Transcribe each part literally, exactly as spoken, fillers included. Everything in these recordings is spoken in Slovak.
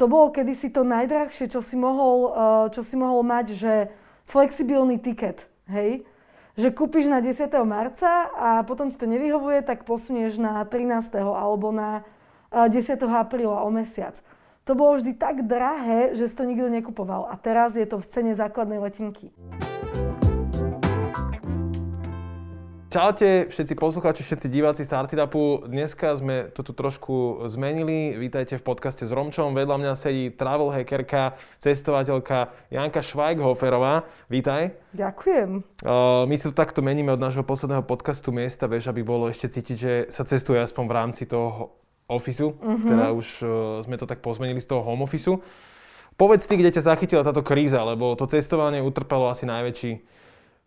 To bolo kedysi to najdrahšie, čo si mohol, čo si mohol mať, že flexibilný tiket, hej? Že kúpiš na desiateho marca a potom ti to nevyhovuje, tak posunieš na trinásteho alebo na desiateho apríla o mesiac. To bolo vždy tak drahé, že si to nikto nekupoval a teraz je to v cene základnej letinky. Čaute všetci poslucháči, všetci diváci Startupu. Dneska sme to tu trošku zmenili. Vítajte v podcaste s Romčom. Vedľa mňa sedí travel hackerka, cestovateľka Janka Švajghoferová. Vítaj. Ďakujem. Uh, my si to takto meníme od nášho posledného podcastu Miesta, vieš, aby bolo ešte cítiť, že sa cestuje aspoň v rámci toho ofisu. Uh-huh. Teda už uh, sme to tak pozmenili z toho home officeu. Povedz ty, kde ťa zachytila táto kríza, lebo to cestovanie utrpelo asi najväčší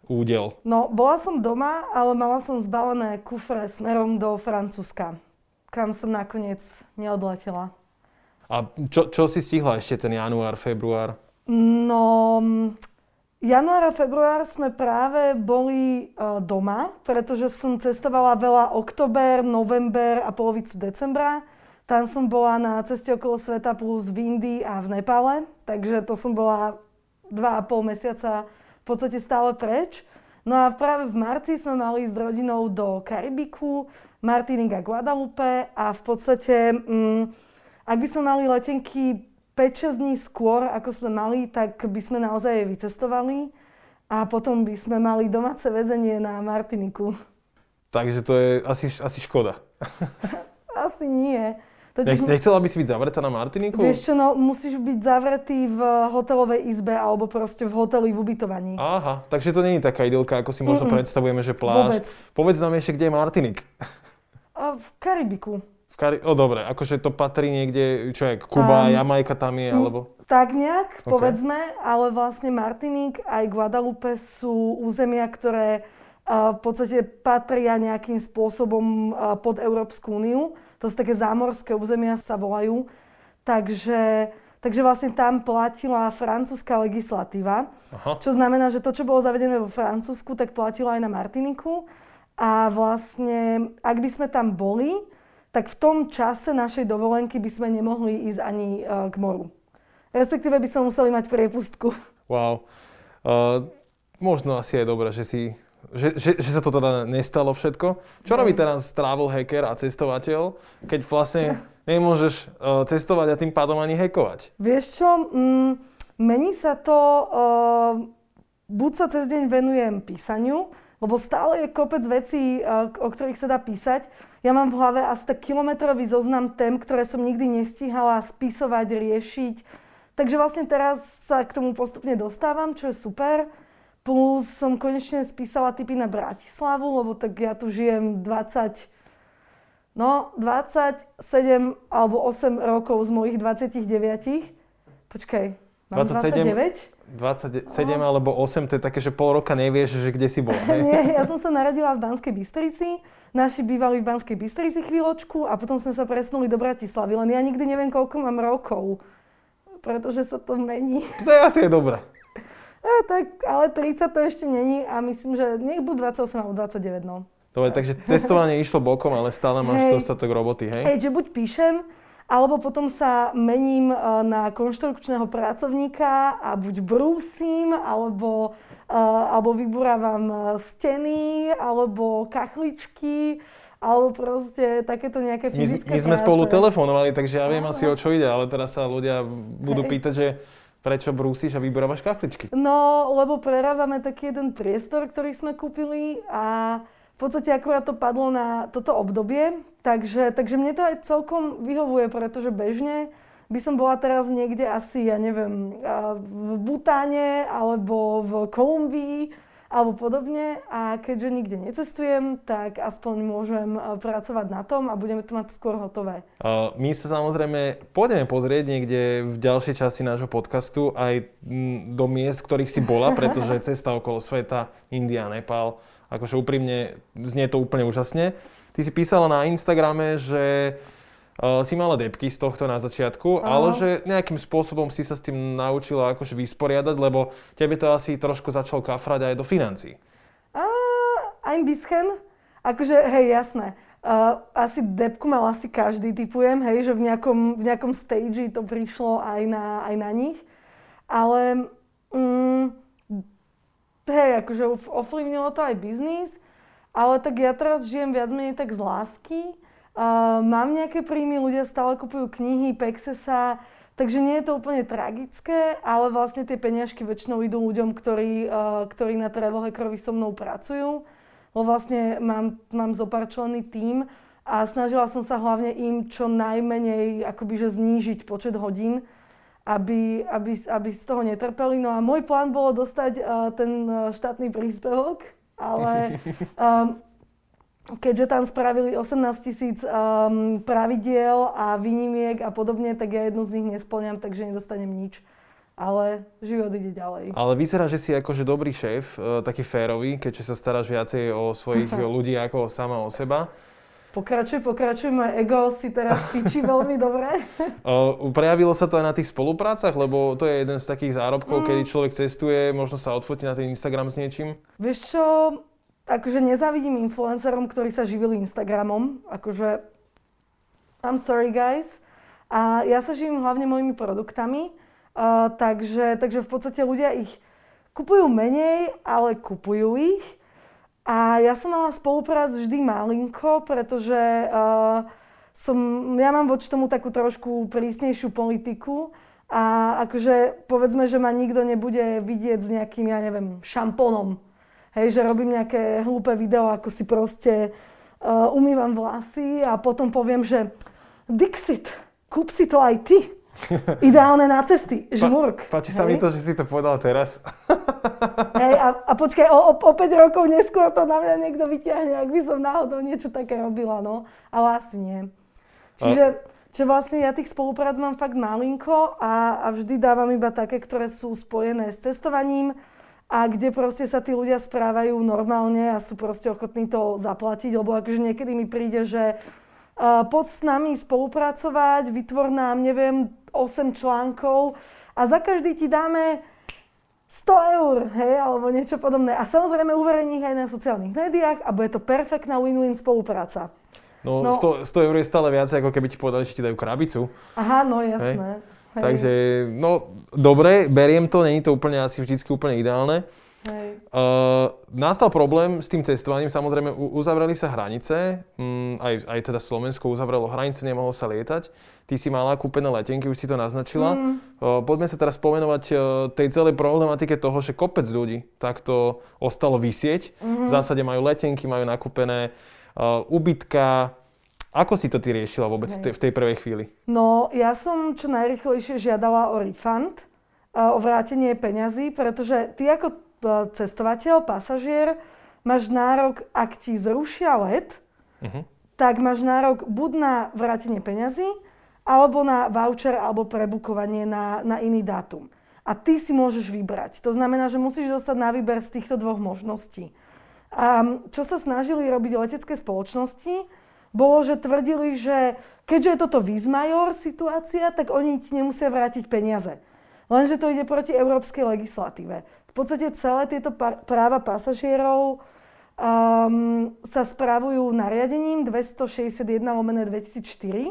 údel. No, bola som doma, ale mala som zbalené kufre smerom do Francúzska, kam som nakoniec neodletela. A čo, čo si stihla ešte ten január, február? No, január a február sme práve boli e, doma, pretože som cestovala veľa október, november a polovicu decembra. Tam som bola na ceste okolo sveta plus v Indii a v Nepále, takže to som bola dva a pol mesiaca v podstate stále preč. No a práve v marci sme mali s rodinou do Karibiku, Martinique a Guadeloupe a v podstate, mm, ak by sme mali letenky päť šesť dní skôr, ako sme mali, tak by sme naozaj vycestovali a potom by sme mali domáce väzenie na Martiniku. Takže to je asi, asi škoda. Asi nie. Totiž... Nechcela by si byť zavretá na Martiniku? Vieš čo, no musíš byť zavretý v hotelovej izbe alebo proste v hoteli v ubytovaní. Aha, takže to nie je taká idylka, ako si možno Mm-mm. predstavujeme, že pláž. Vôbec. Povedz nám ešte, kde je Martinik? A v Karibiku. V Kari... O, dobre, akože to patrí niekde, čo je, Kuba, um, Jamajka tam je, alebo? Tak nejak, okay. Povedzme, ale vlastne Martinik aj Guadalupe sú územia, ktoré v podstate patria nejakým spôsobom pod Európsku úniu. To sú také zámorské územia, sa volajú. Takže, takže vlastne tam platila francúzska legislatíva. Aha. Čo znamená, že to, čo bolo zavedené vo Francúzsku, tak platilo aj na Martiniku. A vlastne, ak by sme tam boli, tak v tom čase našej dovolenky by sme nemohli ísť ani k moru. Respektíve by sme museli mať priepustku. Wow. Uh, možno asi je dobré, že si... Že, že, že sa to teda nestalo všetko. Čo robí teraz travel hacker a cestovateľ, keď vlastne nemôžeš uh, cestovať a tým pádom ani hackovať? Vieš čo, mm, mení sa to, uh, buď sa cez deň venujem písaniu, lebo stále je kopec vecí, uh, o ktorých sa dá písať. Ja mám v hlave asi tak kilometrový zoznam tém, ktoré som nikdy nestíhala spisovať, riešiť. Takže vlastne teraz sa k tomu postupne dostávam, čo je super. Plus som konečne spísala tipy na Bratislavu, lebo tak ja tu žijem dvadsať, no dvadsaťsedem alebo osem rokov z mojich dvadsaťdeväť. Počkaj, mám dvadsaťsedem, dvadsaťdeväť? dvadsaťsedem oh. alebo osem, to je také, že pol roka nevieš, že kde si bola. Nie, ja som sa narodila v Banskej Bystrici, naši bývali v Banskej Bystrici chvíľočku a potom sme sa presunuli do Bratislavy, len ja nikdy neviem, koľko mám rokov, pretože sa to mení. To je asi je dobré. A tak, ale tridsať to ešte není a myslím, že nech budú dvadsaťosem alebo dvadsaťdeväť, no. Dobre, takže cestovanie išlo bokom, ale stále máš hey, dostatok roboty, hej? Hej, že buď píšem, alebo potom sa mením na konštrukčného pracovníka a buď brúsim, alebo, alebo vyburávam steny, alebo kachličky, alebo proste takéto nejaké fyzické práce. My, my sme práce. Spolu telefonovali, takže ja viem Aha. asi, o čo ide, ale teraz sa ľudia budú hey. pýtať, že prečo brúsiš a vyburávaš kachličky? No, lebo prerávame taký jeden priestor, ktorý sme kúpili a v podstate akurát to padlo na toto obdobie. Takže, takže mne to aj celkom vyhovuje, pretože bežne by som bola teraz niekde asi, ja neviem, v Butáne alebo v Kolumbii alebo podobne. A keďže nikde necestujem, tak aspoň môžem pracovať na tom a budeme to mať skôr hotové. My sa samozrejme pôjdeme pozrieť niekde v ďalšej časti nášho podcastu aj do miest, ktorých si bola, pretože cesta okolo sveta, India, Nepál, akože úprimne znie to úplne úžasne. Ty si písala na Instagrame, že si mala depky z tohto na začiatku, Aha. ale že nejakým spôsobom si sa s tým naučila akože vysporiadať, lebo tebe to asi trošku začalo kafrať aj do financií. A, ein bisschen. Akože, hej, jasné. Uh, asi depku mal asi každý, typujem, hej, že v nejakom, v nejakom stage to prišlo aj na, aj na nich. Ale mm, hej, akože ovplyvnilo to aj biznis, ale tak ja teraz žijem viac menej tak z lásky. Uh, mám nejaké príjmy, ľudia stále kupujú knihy, pexe sa, takže nie je to úplne tragické, ale vlastne tie peniažky väčšinou idú ľuďom, ktorí, uh, ktorí na travel hackerovi so mnou pracujú. Lebo vlastne mám, mám zopárčlený tím a snažila som sa hlavne im čo najmenej akoby, že znížiť počet hodín, aby, aby, aby z toho netrpeli. No a môj plán bolo dostať uh, ten štátny príspevok, ale um, keďže tam spravili osemnásť tisíc um, pravidiel a výnimiek a podobne, tak ja jednu z nich nespĺňam, takže nedostanem nič. Ale život ide ďalej. Ale vyzerá, že si akože dobrý šéf, taký férový, keďže sa staráš viacej o svojich ľudí ako sama o seba. Pokračuj, pokračuj, moje ego si teraz fičí veľmi dobre. Prejavilo sa to aj na tých spoluprácach, lebo to je jeden z takých zárobkov, mm. kedy človek cestuje, možno sa odfotí na ten Instagram s niečím. Vieš čo, akože nezávidím influencerom, ktorí sa živili Instagramom, akože I'm sorry guys. A ja sa živím hlavne mojimi produktami. Uh, takže, takže v podstate ľudia ich kupujú menej, ale kupujú ich. A ja som mala spoluprácu vždy malinko, pretože uh, som, ja mám voči tomu takú trošku prísnejšiu politiku. A akože povedzme, že ma nikto nebude vidieť s nejakým, ja neviem, šampónom. Hej, že robím nejaké hlúpe video, ako si proste uh, umývam vlasy a potom poviem, že Dixit, kúp si to aj ty. Ideálne na cesty, žmurk. Pa, páči sa hej? Mi to, že si to povedal teraz. Hej, a, a počkaj, o, o päť rokov neskôr to na mňa niekto vyťahne, ak by som náhodou niečo také robila, no. Ale asi nie. Čiže čo vlastne ja tých spoluprác mám fakt malinko a, a vždy dávam iba také, ktoré sú spojené s cestovaním a kde proste sa tí ľudia správajú normálne a sú proste ochotní to zaplatiť, lebo akože niekedy mi príde, že Uh, poď s nami spolupracovať, vytvor nám, neviem, osem článkov a za každý ti dáme sto eur, hej, alebo niečo podobné. A samozrejme uverejní ich aj na sociálnych médiách a bude to perfektná win-win spolupráca. No, no sto eur je stále viac, ako keby ti povedali, že ti dajú krabicu. Aha, no jasné. Hej. Hej. Takže, no, dobre, beriem to, není to úplne asi vždycky úplne ideálne. Hej. Uh, nastal problém s tým cestovaním, samozrejme uzavreli sa hranice, mm, aj, aj teda Slovensko uzavrelo hranice, nemohlo sa lietať. Ty si mala kúpené letenky, už si to naznačila. Mm. Uh, poďme sa teraz pomenovať uh, tej celej problematike toho, že kopec ľudí takto ostalo visieť. Mm-hmm. V zásade majú letenky, majú nakúpené uh, ubytka. Ako si to ty riešila vôbec te, v tej prvej chvíli? No, ja som čo najrýchlejšie žiadala o refund, uh, o vrátenie peňazí, pretože ty ako cestovateľ, pasažier, máš nárok, ak ti zrušia let, uh-huh. tak máš nárok buď na vrátenie peňazí, alebo na voucher, alebo prebukovanie na, na iný dátum. A ty si môžeš vybrať. To znamená, že musíš dostať na výber z týchto dvoch možností. A čo sa snažili robiť letecké spoločnosti, bolo, že tvrdili, že keďže je toto vis maior situácia, tak oni ti nemusia vrátiť peniaze. Lenže to ide proti európskej legislatíve. V podstate celé tieto par- práva pasažierov um, sa spravujú nariadením dvestošesťdesiatjeden lomeno dvetisícštyri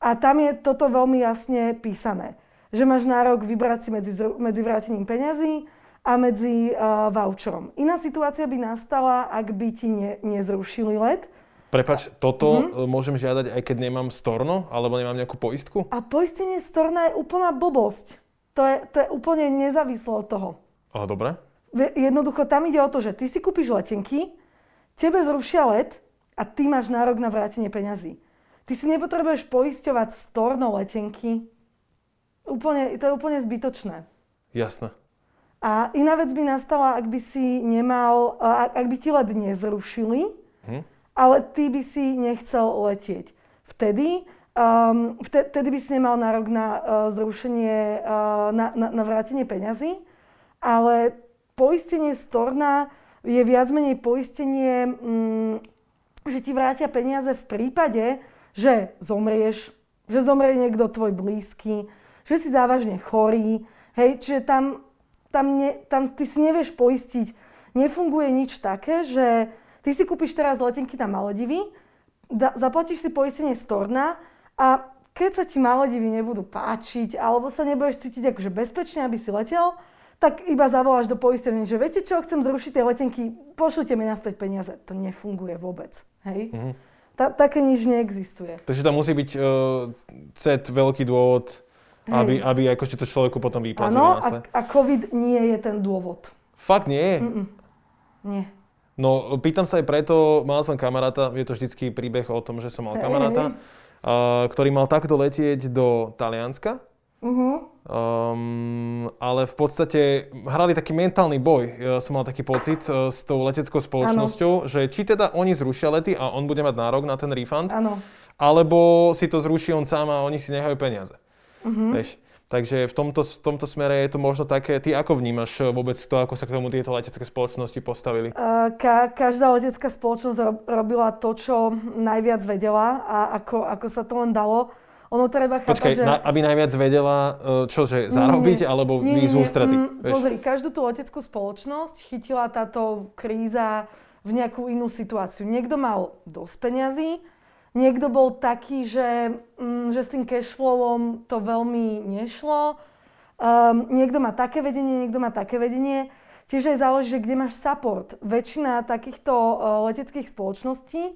a tam je toto veľmi jasne písané, že máš nárok vybrať si medzi, medzi vrátením peňazí a medzi uh, voucherom. Iná situácia by nastala, ak by ti ne- nezrušili let. Prepáč, toto mm-hmm. môžem žiadať, aj keď nemám storno alebo nemám nejakú poistku? A poistenie storna je úplná blbosť. To je, to je úplne nezávislo od toho. Aha, dobre. Jednoducho tam ide o to, že ty si kúpiš letenky, tebe zrušia let a ty máš nárok na vrátenie peňazí. Ty si nepotrebuješ poisťovať storno letenky. Úplne, to je úplne zbytočné. Jasné. A iná vec by nastala, ak by si nemal, ak by ti let nezrušili, hm? ale ty by si nechcel letieť. Vtedy, um, vtedy by si nemal nárok na uh, zrušenie, uh, na, na, na vrátenie peňazí. Ale poistenie storna je viac menej poistenie, mm, že ti vrátia peniaze v prípade, že zomrieš, že zomrie niekto tvoj blízky, že si závažne chorý. Hej, čiže tam, tam, ne, tam ty si nevieš poistiť. Nefunguje nič také, že ty si kúpiš teraz letenky na Maledivy, da, zaplatíš si poistenie storna a keď sa ti malodivy nebudú páčiť alebo sa nebudeš cítiť akože bezpečne, aby si letel, tak iba zavoláš do poisťovne, že viete čo, chcem zrušiť tie letenky, pošlite mi naspäť peniaze. To nefunguje vôbec, hej? Mm-hmm. Ta, také nič neexistuje. Takže tam musí byť uh, cet veľký dôvod, aby, aby akože to človeku potom vyplatili následne. Áno, a, a COVID nie je ten dôvod. Fakt nie je? Mm-mm. Nie. No, pýtam sa aj preto, mal som kamaráta, je to vždycky príbeh o tom, že som mal kamaráta, hey, uh, ktorý mal takto letieť do Talianska. Uh-huh. Um, ale v podstate hrali taký mentálny boj, ja som mal taký pocit uh, s tou leteckou spoločnosťou, ano. Že či teda oni zrušia lety a on bude mať nárok na ten refund, ano. Alebo si to zruší on sám a oni si nechajú peniaze. Uh-huh. Vieš? Takže v tomto, v tomto smere je to možno také, ty ako vnímaš vôbec to, ako sa k tomu tieto letecké spoločnosti postavili? Uh, ka- každá letecká spoločnosť ro- robila to, čo najviac vedela a ako, ako sa to len dalo. Ono treba chápať, Počkaj, že... na, aby najviac vedela, čože, zarobiť, nie, alebo výjsť v ústrety. Mm, pozri, každú tú leteckú spoločnosť chytila táto kríza v nejakú inú situáciu. Niekto mal dosť peňazí, niekto bol taký, že, mm, že s tým cashflowom to veľmi nešlo. Um, niekto má také vedenie, niekto má také vedenie. Tiež aj záleží, že kde máš support. Väčšina takýchto uh, leteckých spoločností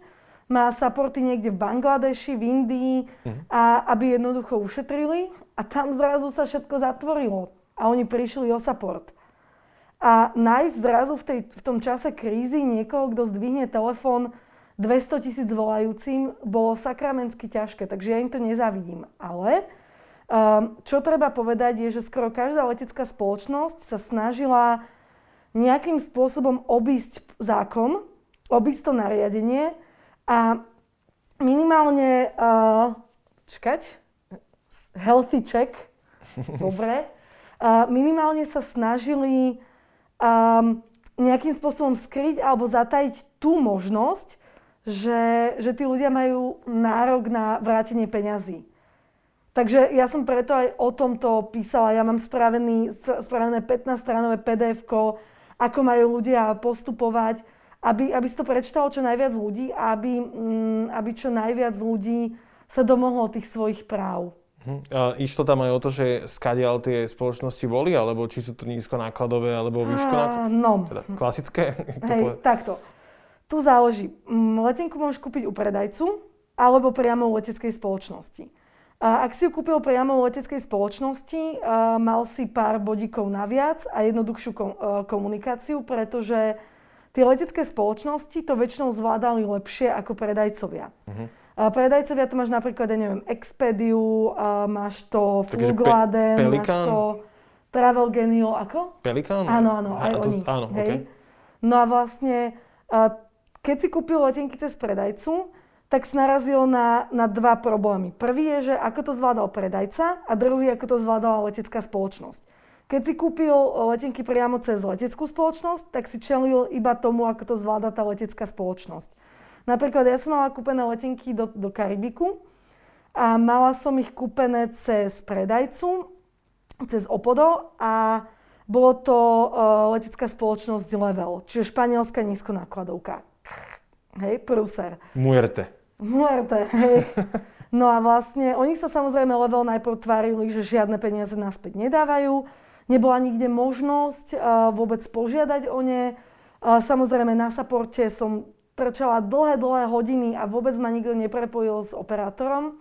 má supporty niekde v Bangladeši, v Indii, mhm. a aby jednoducho ušetrili a tam zrazu sa všetko zatvorilo a oni prišli o support. A nájsť zrazu v, tej, v tom čase krízy niekoho, kto zdvihne telefón dvesto tisíc volajúcim, bolo sakramensky ťažké, takže ja im to nezávidím. Ale um, čo treba povedať je, že skoro každá letecká spoločnosť sa snažila nejakým spôsobom obísť zákon, obísť to nariadenie, a minimálne, uh, čkať, healthy check, dobre, uh, minimálne sa snažili um, nejakým spôsobom skryť alebo zatajiť tú možnosť, že, že tí ľudia majú nárok na vrátenie peňazí. Takže ja som preto aj o tomto písala, ja mám spravený, spravené pätnásťstranové pé dé efko, ako majú ľudia postupovať, Aby, aby si to prečítalo čo najviac ľudí a aby, aby čo najviac ľudí sa domohlo tých svojich práv. A išlo tam aj o to, že skadiaľ tie spoločnosti boli, alebo či sú to nízkonákladové, alebo výškonákladové? No. Teda klasické? Hej, takto. Tu záleží. Letenku môžeš kúpiť u predajcu, alebo priamo u leteckej spoločnosti. A ak si ju kúpil priamo u leteckej spoločnosti, mal si pár bodíkov naviac a jednoduchšiu komunikáciu, pretože tie letecké spoločnosti to väčšinou zvládali lepšie ako predajcovia. Uh-huh. A predajcovia to máš napríklad, ja neviem, Expediu, máš to Flugladen, pe- máš to Travel Genio, ako? Pelikán? Áno, áno, aj a oni. To, áno, hej. Okay. No a vlastne, a keď si kúpil letenky cez predajcu, tak si narazil na, na dva problémy. Prvý je, že ako to zvládal predajca a druhý, ako to zvládala letecká spoločnosť. Keď si kúpil letenky priamo cez leteckú spoločnosť, tak si čelil iba tomu, ako to zvláda tá letecká spoločnosť. Napríklad ja som mala kúpené letenky do, do Karibiku a mala som ich kúpené cez predajcu, cez Opodo a bolo to uh, letecká spoločnosť Level, čiže španielská nízkonákladovka. Hej, prúser. Muerte. Muerte, hej. No a vlastne oni sa samozrejme Level najprv tvárili, že žiadne peniaze naspäť nedávajú. Nebola nikde možnosť uh, vôbec požiadať o ne. Uh, samozrejme na supporte som trčala dlhé, dlhé hodiny a vôbec ma nikto neprepojil s operátorom.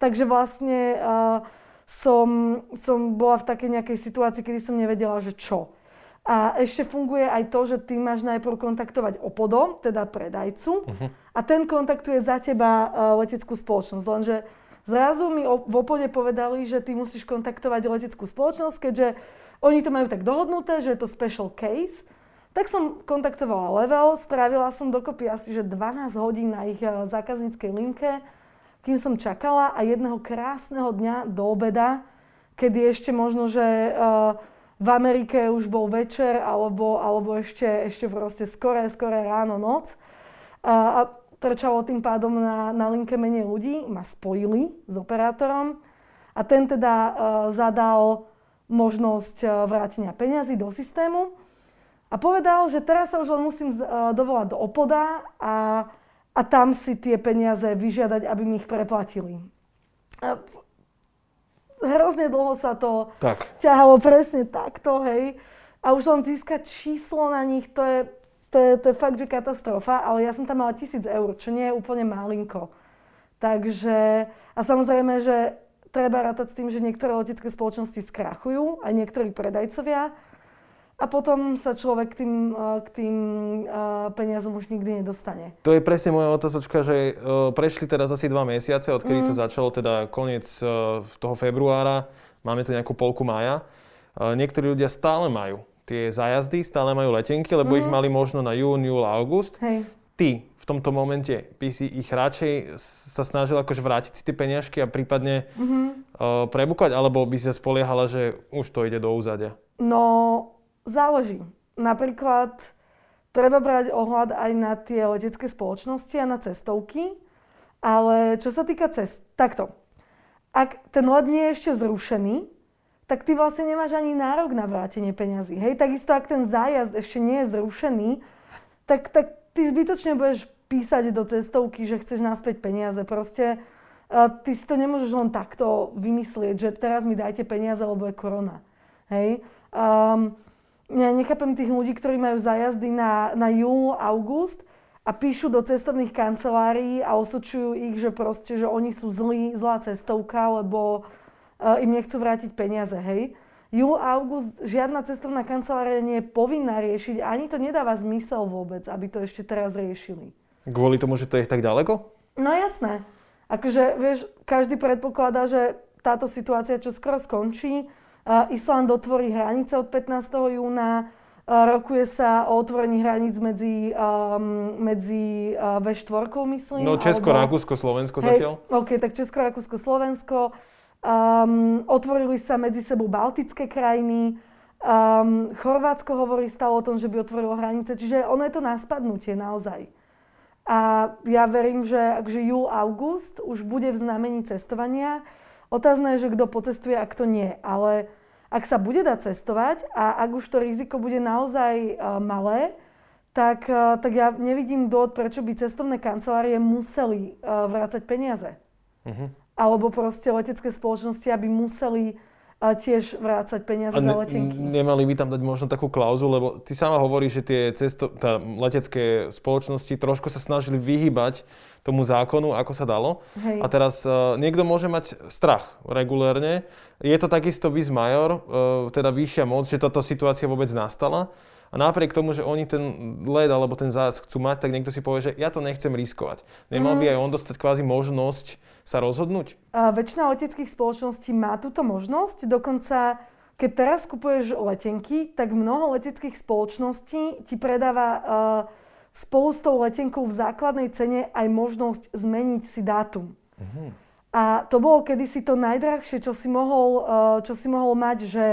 Takže vlastne uh, som, som bola v takej nejakej situácii, kedy som nevedela, že čo. A ešte funguje aj to, že ty máš najprv kontaktovať Opodo, teda predajcu, uh-huh. a ten kontaktuje za teba uh, leteckú spoločnosť, lenže zrazu mi v Opode povedali, že ty musíš kontaktovať leteckú spoločnosť, keďže oni to majú tak dohodnuté, že je to special case. Tak som kontaktovala Level, strávila som dokopy asi že dvanásť hodín na ich zákazníckej linke, kým som čakala a jedného krásneho dňa do obeda, kedy ešte možno, že v Amerike už bol večer alebo, alebo ešte, ešte proste skoré, skoré ráno, noc. A trčalo tým pádom na, na linke menej ľudí, ma spojili s operátorom a ten teda e, zadal možnosť e, vrátenia peňazí do systému a povedal, že teraz sa už len musím z, e, dovolať do Opoda a, a a tam si tie peniaze vyžiadať, aby mi ich preplatili. A hrozne dlho sa to tak ťahalo presne takto, hej. A už len získať číslo na nich, to je, to je, to je fakt, že katastrofa. Ale ja som tam mala tisíc eur, čo nie je úplne malinko. Takže, a samozrejme, že treba rátať s tým, že niektoré letecké spoločnosti skrachujú, aj niektorí predajcovia. A potom sa človek k tým, k tým peniazom už nikdy nedostane. To je presne moja otázočka, že prešli teraz asi dva mesiace, odkedy mm. to začalo, teda koniec toho februára, máme tu nejakú polku mája. Niektorí ľudia stále majú tie zájazdy, stále majú letenky, lebo mm. ich mali možno na jún, júl, august. Hej. Ty v tomto momente by si ich radšej sa snažil akože vrátiť si tie peniažky a prípadne mm-hmm. uh, prebukovať, alebo by si sa spoliehala, že už to ide do úzadia? No, záleží. Napríklad treba brať ohľad aj na tie letecké spoločnosti a na cestovky, ale čo sa týka cest, takto. Ak ten let nie je ešte zrušený, tak ty vlastne nemáš ani nárok na vrátenie peňazí. Hej, takisto ak ten zájazd ešte nie je zrušený, tak, tak ty zbytočne budeš písať do cestovky, že chceš naspäť peniaze. Proste ty si to nemôžeš len takto vymyslieť, že teraz mi dajte peniaze, lebo je korona. Hej. Um, ja nechápem tých ľudí, ktorí majú zájazdy na, na júl, august a píšu do cestovných kancelárií a osočujú ich, že proste, že oni sú zlí, zlá cestovka, lebo im nechcú vrátiť peniaze, hej. Júl, august, žiadna cestovná kancelária nie je povinná riešiť, ani to nedáva zmysel vôbec, aby to ešte teraz riešili. Kvôli tomu, že to je tak ďaleko? No jasné. Akože, vieš, každý predpokladá, že táto situácia čo skoro skončí. Island otvorí hranice od pätnásteho júna, rokuje sa o otvorení hraníc medzi, um, medzi uh, vé štyri, myslím. No Česko, alebo... Rakúsko, Slovensko zatiaľ. Hej, OK, tak Česko, Rakúsko, Slovensko. Um, otvorili sa medzi sebou baltické krajiny, um, Chorvátsko hovorí stále o tom, že by otvorilo hranice, čiže ono je to na spadnutie naozaj. A ja verím, že akže júl, august už bude v znamení cestovania. Otázne je, že kto pocestuje a kto nie, ale ak sa bude dať cestovať a ak už to riziko bude naozaj uh, malé, tak, uh, tak ja nevidím dôvod, prečo by cestovné kancelárie museli uh, vrácať peniaze. Mhm. Alebo proste letecké spoločnosti, aby museli uh, tiež vrácať peniaze ne, za letenky. Nemali by tam dať možno takú klauzu, lebo ty sama hovoríš, že tie cesto, tá, letecké spoločnosti trošku sa snažili vyhýbať tomu zákonu, ako sa dalo. Hej. A teraz uh, niekto môže mať strach regulérne. Je to takisto vis major, uh, teda vyššia moc, že táto situácia vôbec nastala. A napriek tomu, že oni ten let alebo ten zájazd chcú mať, tak niekto si povie, že ja to nechcem riskovať. Nemal by aj on dostať kvázi možnosť sa rozhodnúť? A väčšina leteckých spoločností má túto možnosť. Dokonca, keď teraz kupuješ letenky, tak mnoho leteckých spoločností ti predáva uh, spolu s tou letenkou v základnej cene aj možnosť zmeniť si dátum. Uh-huh. A to bolo kedysi to najdrahšie, čo si mohol, uh, čo si mohol mať, že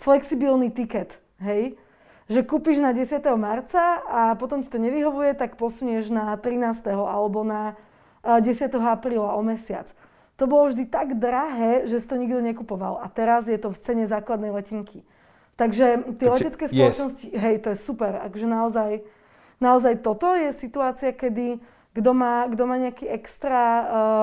flexibilný tiket, hej? Že kúpiš na desiateho marca a potom ti to nevyhovuje, tak posunieš na trinásteho alebo na desiateho apríla o mesiac. To bolo vždy tak drahé, že si to nikto nekupoval. A teraz je to v cene základnej letinky. Takže tie letecké spoločnosti, yes. Hej, to je super. Takže naozaj, naozaj toto je situácia, kedy kto má, kto má nejaký extra,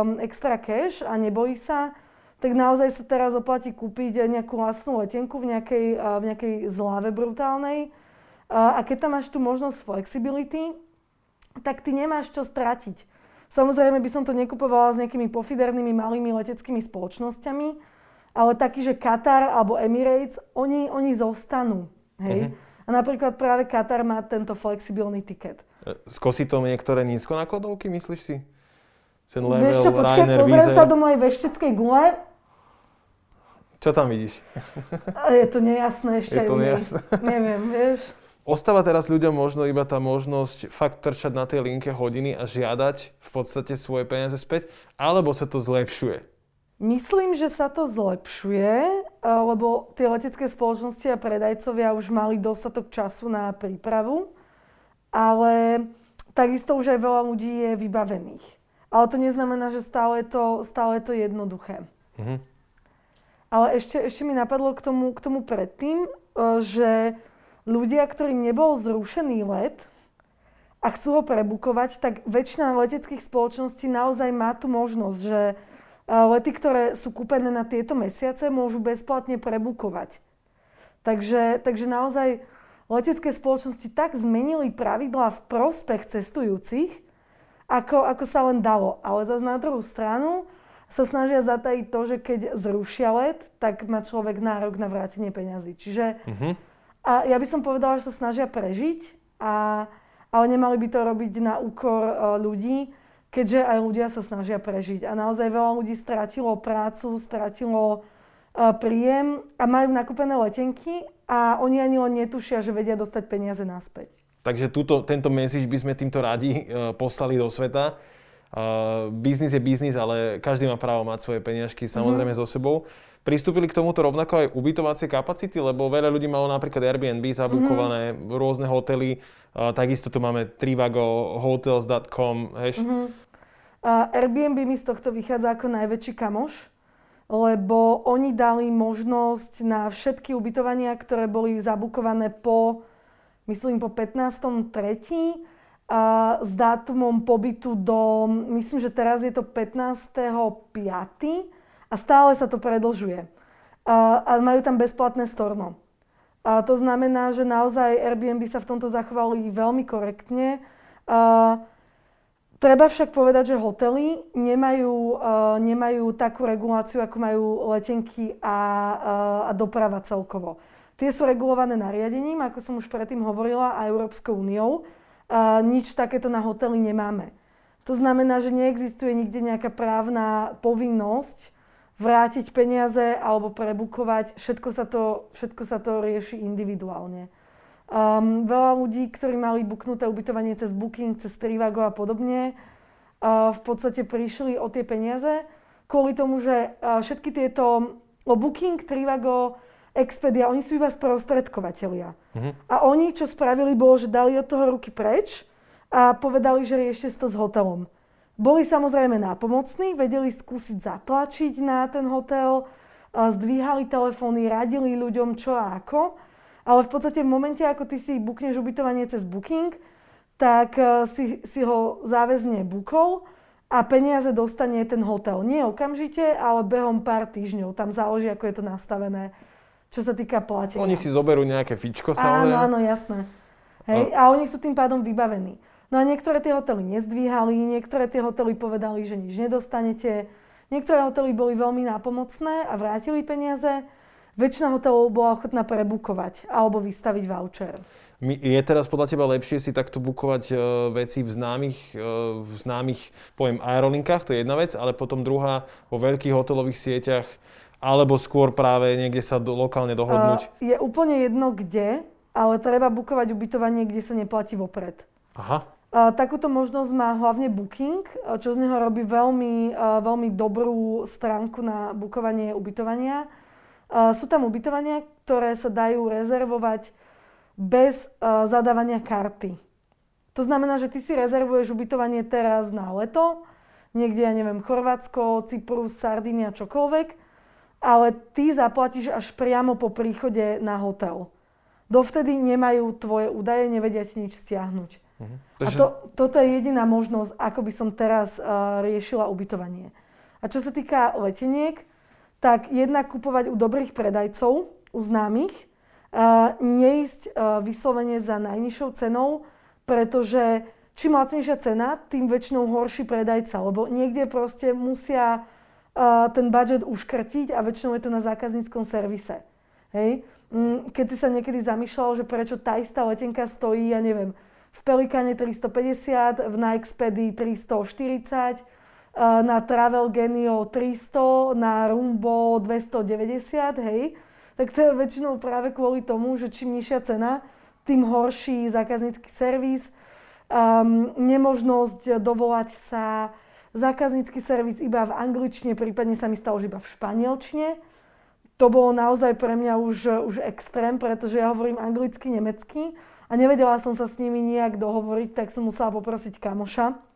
um, extra cash a nebojí sa, tak naozaj sa teraz oplatí kúpiť nejakú vlastnú letenku v nejakej, v nejakej zlave brutálnej. A keď tam máš tú možnosť flexibility, tak ty nemáš čo stratiť. Samozrejme by som to nekupovala s nejakými pofidernými malými leteckými spoločnosťami, ale taký, že Katar alebo Emirates, oni, oni zostanú. Hej? Mm-hmm. A napríklad práve Katar má tento flexibilný tiket. Skosí to niektoré nízkonákladovky, myslíš si? Ten Level, vieš čo, počkaj, pozriem sa do mojej vešteckej gule. Čo tam vidíš? Je to nejasné ešte. Je to nejasné. Neviem, vieš. Ostáva teraz ľuďom možno iba tá možnosť fakt trčať na tej linke hodiny a žiadať v podstate svoje peniaze späť, alebo sa to zlepšuje? Myslím, že sa to zlepšuje, lebo tie letecké spoločnosti a predajcovia už mali dostatok času na prípravu, ale takisto už aj veľa ľudí je vybavených. Ale to neznamená, že stále je to, stále je to jednoduché. Mhm. Ale ešte, ešte mi napadlo k tomu, k tomu predtým, že ľudia, ktorým nebol zrušený let a chcú ho prebukovať, tak väčšina leteckých spoločností naozaj má tú možnosť, že lety, ktoré sú kúpené na tieto mesiace, môžu bezplatne prebukovať. Takže, takže naozaj letecké spoločnosti tak zmenili pravidlá v prospech cestujúcich, ako, ako sa len dalo. Ale zase na druhú stranu sa snažia zatajiť to, že keď zrušia let, tak má človek nárok na vrátenie peňazí. Čiže uh-huh. a ja by som povedala, že sa snažia prežiť, a, ale nemali by to robiť na úkor ľudí, keďže aj ľudia sa snažia prežiť. A naozaj veľa ľudí stratilo prácu, stratilo príjem a majú nakúpené letenky a oni ani len netušia, že vedia dostať peniaze naspäť. Takže túto, tento message by sme týmto radi uh, poslali do sveta. Uh, biznis je biznis, ale každý má právo mať svoje peniažky samozrejme mm-hmm. so sebou. Pristúpili k tomuto rovnako aj ubytovacie kapacity, lebo veľa ľudí malo napríklad Airbnb zabukované, mm-hmm. rôzne hotely, uh, takisto tu máme Trivago, hotels dot com, heš? Mm-hmm. Uh, Airbnb mi z tohto vychádza ako najväčší kamoš, lebo oni dali možnosť na všetky ubytovania, ktoré boli zabukované po, myslím, po pätnásteho tretieho a s dátumom pobytu do, myslím, že teraz je to pätnásteho piateho a stále sa to predlžuje. A, a majú tam bezplatné storno. A to znamená, že naozaj Airbnb sa v tomto zachovali veľmi korektne. A, Treba však povedať, že hotely nemajú, uh, nemajú takú reguláciu, ako majú letenky a, uh, a doprava celkovo. Tie sú regulované nariadením, ako som už predtým hovorila, a Európskou úniou. Uh, nič takéto na hotely nemáme. To znamená, že neexistuje nikde nejaká právna povinnosť vrátiť peniaze alebo prebukovať. Všetko sa to, všetko sa to rieši individuálne. Um, veľa ľudí, ktorí mali buknuté ubytovanie cez Booking, cez Trivago a podobne, uh, v podstate prišli o tie peniaze kvôli tomu, že uh, všetky tieto o Booking, Trivago, Expedia, oni sú iba sprostredkovateľia. Mm-hmm. A oni, čo spravili, bolo, že dali od toho ruky preč a povedali, že riešte to s hotelom. Boli samozrejme nápomocní, vedeli skúsiť zatlačiť na ten hotel, uh, zdvíhali telefóny, radili ľuďom čo a ako. Ale v podstate v momente, ako ty si bukneš ubytovanie cez Booking, tak si, si ho záväzne bukol a peniaze dostane ten hotel. Nie okamžite, ale behom pár týždňov. Tam záleží, ako je to nastavené, čo sa týka platenia. Oni si zoberú nejaké fičko, samozrejme. Áno, áno, jasné. Hej, a oni sú tým pádom vybavení. No a niektoré tie hotely nezdvíhali, niektoré tie hotely povedali, že nič nedostanete. Niektoré hotely boli veľmi nápomocné a vrátili peniaze. Väčšina hotelov bola ochotná prebukovať alebo vystaviť voucher. Je teraz podľa teba lepšie si takto bukovať e, veci v známych, e, v známych, poviem, aerolinkách, to je jedna vec, ale potom druhá vo veľkých hotelových sieťach, alebo skôr práve niekde sa do, lokálne dohodnúť? E, je úplne jedno kde, ale treba bukovať ubytovanie, kde sa neplatí vopred. Aha. E, takúto možnosť má hlavne Booking, čo z neho robí veľmi, e, veľmi dobrú stránku na bukovanie ubytovania. Uh, sú tam ubytovania, ktoré sa dajú rezervovať bez uh, zadávania karty. To znamená, že ty si rezervuješ ubytovanie teraz na leto, niekde, ja neviem, Chorvátsko, Cyprus, Sardínia, čokoľvek, ale ty zaplatíš až priamo po príchode na hotel. Dovtedy nemajú tvoje údaje, nevedia ti nič stiahnuť. Mhm. A to, toto je jediná možnosť, ako by som teraz uh, riešila ubytovanie. A čo sa týka leteniek, tak jednak kupovať u dobrých predajcov, u známych, uh, neísť uh, vyslovene za najnižšou cenou, pretože čím lacnejšia cena, tým väčšinou horší predajca, lebo niekde proste musia uh, ten budžet uškrtiť a väčšinou je to na zákazníckom servise. Hej? Keď si sa niekedy zamýšľal, že prečo tá istá letenka stojí, ja neviem, v Pelikáne tristopäťdesiat, v na Expedii tristoštyridsať, na Travel Genio tristo, na Rumbo dvestodeväťdesiat, hej, tak to je väčšinou práve kvôli tomu, že čím nižšia cena, tým horší zákaznícky servis, um, nemožnosť dovolať sa, zákaznícky servis iba v angličtine, prípadne sa mi stalo, že iba v španielčine. To bolo naozaj pre mňa už, už extrém, pretože ja hovorím anglicky, nemecky a nevedela som sa s nimi nejak dohovoriť, tak som musela poprosiť kamoša,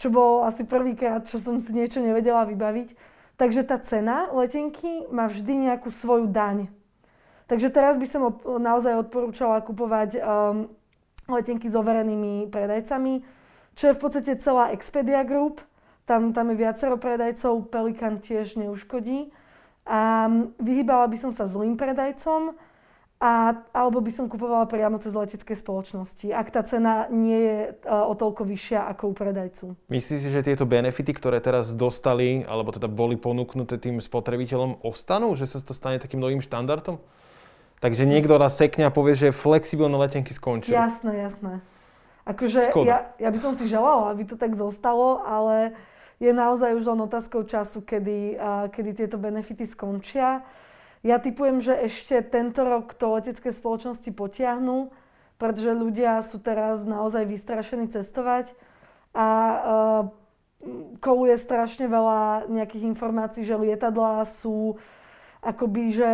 čo bolo asi prvýkrát, čo som si niečo nevedela vybaviť. Takže tá cena letenky má vždy nejakú svoju daň. Takže teraz by som op- naozaj odporúčala kupovať um, letenky s overenými predajcami, čo je v podstate celá Expedia Group. Tam, tam je viacero predajcov, Pelikán tiež neuškodí. A vyhýbala by som sa zlým predajcom, a, alebo by som kupovala priamo cez letecké spoločnosti, ak tá cena nie je uh, o toľko vyššia ako u predajcu. Myslíš si, že tieto benefity, ktoré teraz dostali, alebo teda boli ponúknuté tým spotrebiteľom, ostanú? Že sa to stane takým novým štandardom? Takže niekto raz sekne a povie, že flexibilné letenky skončili. Jasné, jasné. Akože ja, ja by som si želala, aby to tak zostalo, ale je naozaj už len otázkou času, kedy, uh, kedy tieto benefity skončia. Ja tipujem, že ešte tento rok to letecké spoločnosti potiahnu, pretože ľudia sú teraz naozaj vystrašení cestovať a uh, koluje strašne veľa nejakých informácií, že lietadlá sú akoby, že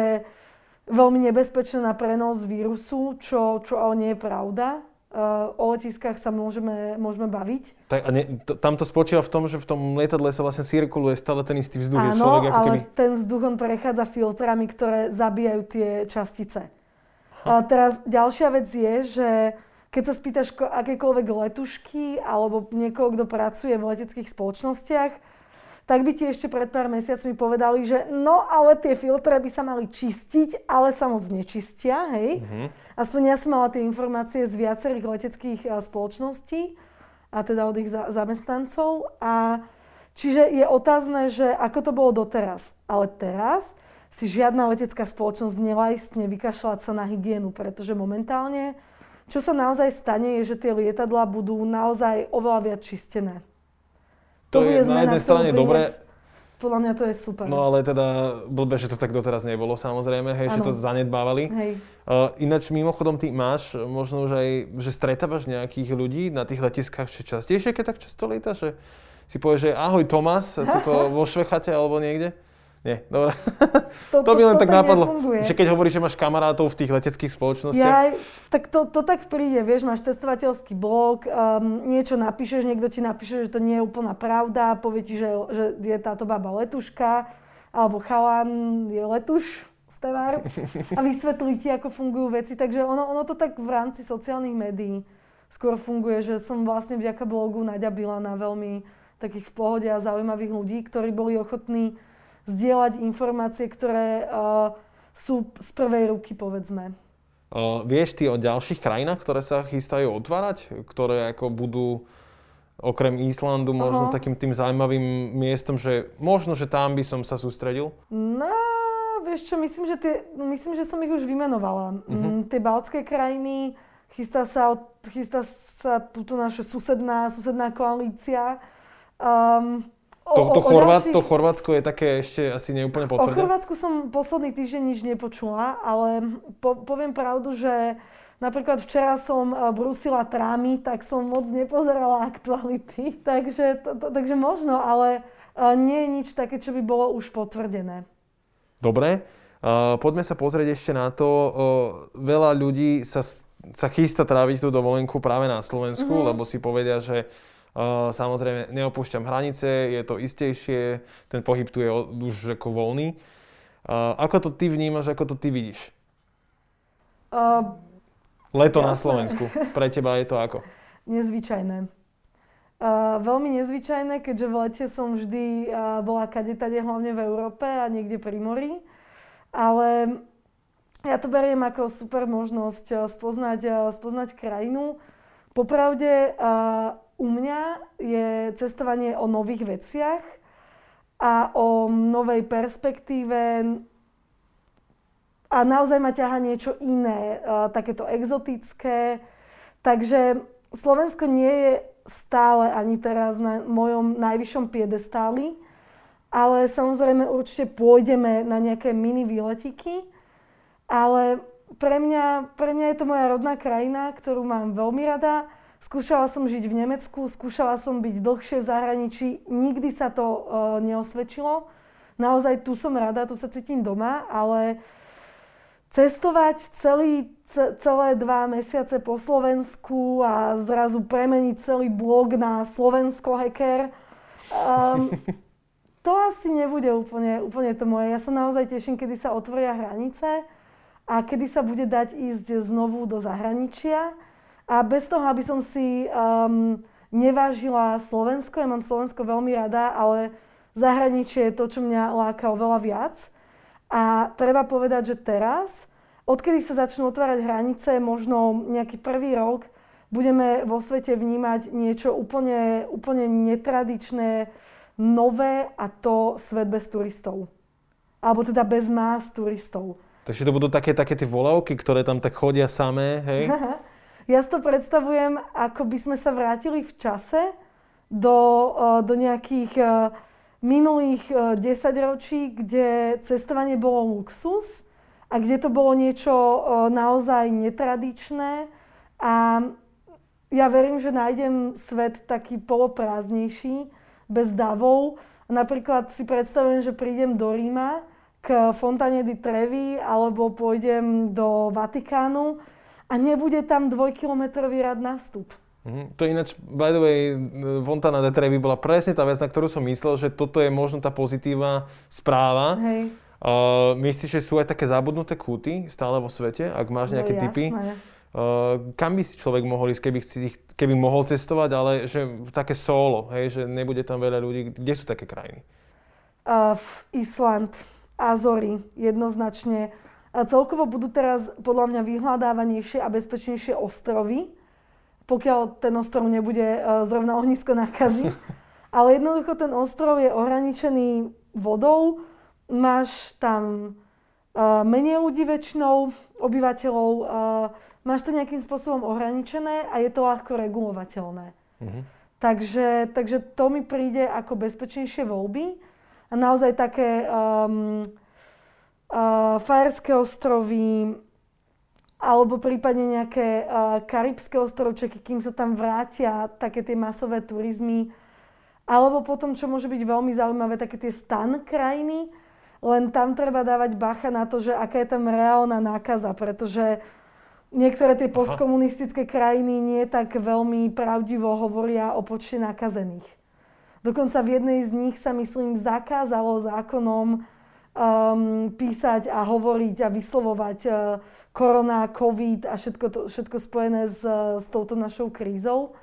veľmi nebezpečné na prenos vírusu, čo, čo ale nie je pravda. Uh, o letiskách sa môžeme, môžeme baviť. Tak, a ne, t- tam to spočíva v tom, že v tom lietadle sa vlastne cirkuluje stále ten istý vzduch. Áno, je človek, ako keby... ale ten vzduch on prechádza filtrami, ktoré zabíjajú tie častice. Uh, teraz ďalšia vec je, že keď sa spýtaš ko- akékoľvek letušky alebo niekoho, kto pracuje v leteckých spoločnostiach, tak by ti ešte pred pár mesiacmi povedali, že no, ale tie filtre by sa mali čistiť, ale sa moc nečistia, hej. Mm-hmm. Aspoň ja som mala tie informácie z viacerých leteckých a, spoločností, a teda od ich za- zamestnancov. A čiže je otázne, že ako to bolo doteraz. Ale teraz si žiadna letecká spoločnosť nelajstne vykašľať sa na hygienu, pretože momentálne, čo sa naozaj stane, je, že tie lietadlá budú naozaj oveľa viac čistené. To, to je na jednej strane dobre. Podľa mňa to je super. No ale teda blbé, že to tak doteraz nebolo, samozrejme, hej, že to zanedbávali. Hej. Uh, ináč mimochodom ty máš možno už aj, že stretávaš nejakých ľudí na tých letiskách, či častejšie, keď tak často lietaš, že si povieš, že ahoj Tomás, tuto vo Švechate alebo niekde? Nie, dobre. To, to, to by len to tak napadlo, nefunguje. Že keď hovoríš, že máš kamarátov v tých leteckých spoločnostiach. Ja, tak to, to tak príde, vieš, máš cestovateľský blog, um, niečo napíšeš, niekto ti napíše, že to nie je úplná pravda, povie ti, že, že je táto baba letuška, alebo chalan je letuš, stevár, a vysvetlí ti, ako fungujú veci. Takže ono, ono to tak v rámci sociálnych médií skôr funguje, že som vlastne vďaka blogu naďabila na veľmi takých v pohode a zaujímavých ľudí, ktorí boli ochotní zdieľať informácie, ktoré uh, sú z prvej ruky, povedzme. Uh, vieš ty o ďalších krajinách, ktoré sa chystajú otvárať? Ktoré ako budú, okrem Islandu, uh-huh. možno takým tým zaujímavým miestom, že možno, že tam by som sa sústredil? No, vieš čo, myslím, že, tie, myslím, že som ich už vymenovala. Uh-huh. Tie baltské krajiny, chystá sa, chystá sa túto naša susedná, susedná koalícia. Um, To, to, Chorvát, to Chorvátsko je také ešte asi neúplne potvrdené. O Chorvátsku som posledný týždeň nič nepočula, ale po, poviem pravdu, že napríklad včera som brúsila trámy, tak som moc nepozerala aktuality. Takže, to, to, takže možno, ale nie je nič také, čo by bolo už potvrdené. Dobre, uh, poďme sa pozrieť ešte na to. Uh, veľa ľudí sa, sa chystá tráviť tú dovolenku práve na Slovensku, mm-hmm. lebo si povedia, že Uh, samozrejme, neopúšťam hranice, je to istejšie, ten pohyb tu je už ako voľný. Uh, ako to ty vnímaš, ako to ty vidíš? Uh, Leto jasné. Na Slovensku, pre teba je to ako? Nezvyčajné. Uh, veľmi nezvyčajné, keďže v lete som vždy uh, bola kadetade, hlavne v Európe a niekde pri mori. Ale ja to beriem ako super možnosť spoznať, spoznať krajinu. Popravde, uh, u mňa je cestovanie o nových veciach a o novej perspektíve a naozaj ma ťaha niečo iné, takéto exotické. Takže Slovensko nie je stále ani teraz na mojom najvyššom piedestáli, ale samozrejme určite pôjdeme na nejaké mini výletiky, ale pre mňa, pre mňa je to moja rodná krajina, ktorú mám veľmi rada. Skúšala som žiť v Nemecku, skúšala som byť dlhšie v zahraničí, nikdy sa to uh, neosvedčilo. Naozaj tu som rada, tu sa cítim doma, ale cestovať celý, ce, celé dva mesiace po Slovensku a zrazu premeniť celý blog na Slovensko hacker, um, to asi nebude úplne, úplne to moje. Ja sa naozaj teším, kedy sa otvoria hranice a kedy sa bude dať ísť znovu do zahraničia. A bez toho, aby som si um, nevážila Slovensko, ja mám Slovensko veľmi rada, ale zahraničie je to, čo mňa láka oveľa viac. A treba povedať, že teraz, odkedy sa začnú otvárať hranice, možno nejaký prvý rok, budeme vo svete vnímať niečo úplne, úplne netradičné, nové, a to svet bez turistov. Alebo teda bez nás turistov. Takže to budú také, také tie volavky, ktoré tam tak chodia samé, hej? Ja si to predstavujem, ako by sme sa vrátili v čase do, do nejakých minulých desaťročí, kde cestovanie bolo luxus a kde to bolo niečo naozaj netradičné. A ja verím, že nájdem svet taký poloprázdnejší, bez davov. Napríklad si predstavujem, že prídem do Ríma k Fontane di Trevi alebo pôjdem do Vatikánu. A nebude tam dvojkilometrový rad na vstup. Mm, to ináč, by the way, Fontana di Trevi bola presne tá vec, na ktorú som myslel, že toto je možno tá pozitívna správa. Hej. Uh, myslíš, že sú aj také zabudnuté kúty stále vo svete, ak máš nejaké no, tipy? Uh, kam by si človek mohol ísť, keby, keby mohol cestovať, ale že také solo, hej, že nebude tam veľa ľudí. Kde sú také krajiny? Uh, Island, Azory, jednoznačne. A celkovo budú teraz podľa mňa vyhľadávanejšie a bezpečnejšie ostrovy, pokiaľ ten ostrov nebude zrovna ohnisko nákazy. Ale jednoducho ten ostrov je ohraničený vodou, máš tam menej ľudí väčšinou, obyvateľov, máš to nejakým spôsobom ohraničené a je to ľahko regulovateľné. Mhm. Takže, takže to mi príde ako bezpečnejšie voľby a naozaj také... Um, Uh, Fajerské ostrovy, alebo prípadne nejaké uh, karibské ostrovčeky, kým sa tam vrátia také tie masové turizmy. Alebo potom, čo môže byť veľmi zaujímavé, také tie stan krajiny, len tam treba dávať bacha na to, že aká je tam reálna nákaza, pretože niektoré tie postkomunistické krajiny nie tak veľmi pravdivo hovoria o počte nakazených. Dokonca v jednej z nich sa, myslím, zakázalo zákonom Um, písať a hovoriť a vyslovovať uh, korona, covid a všetko, to, všetko spojené s, uh, s touto našou krízou.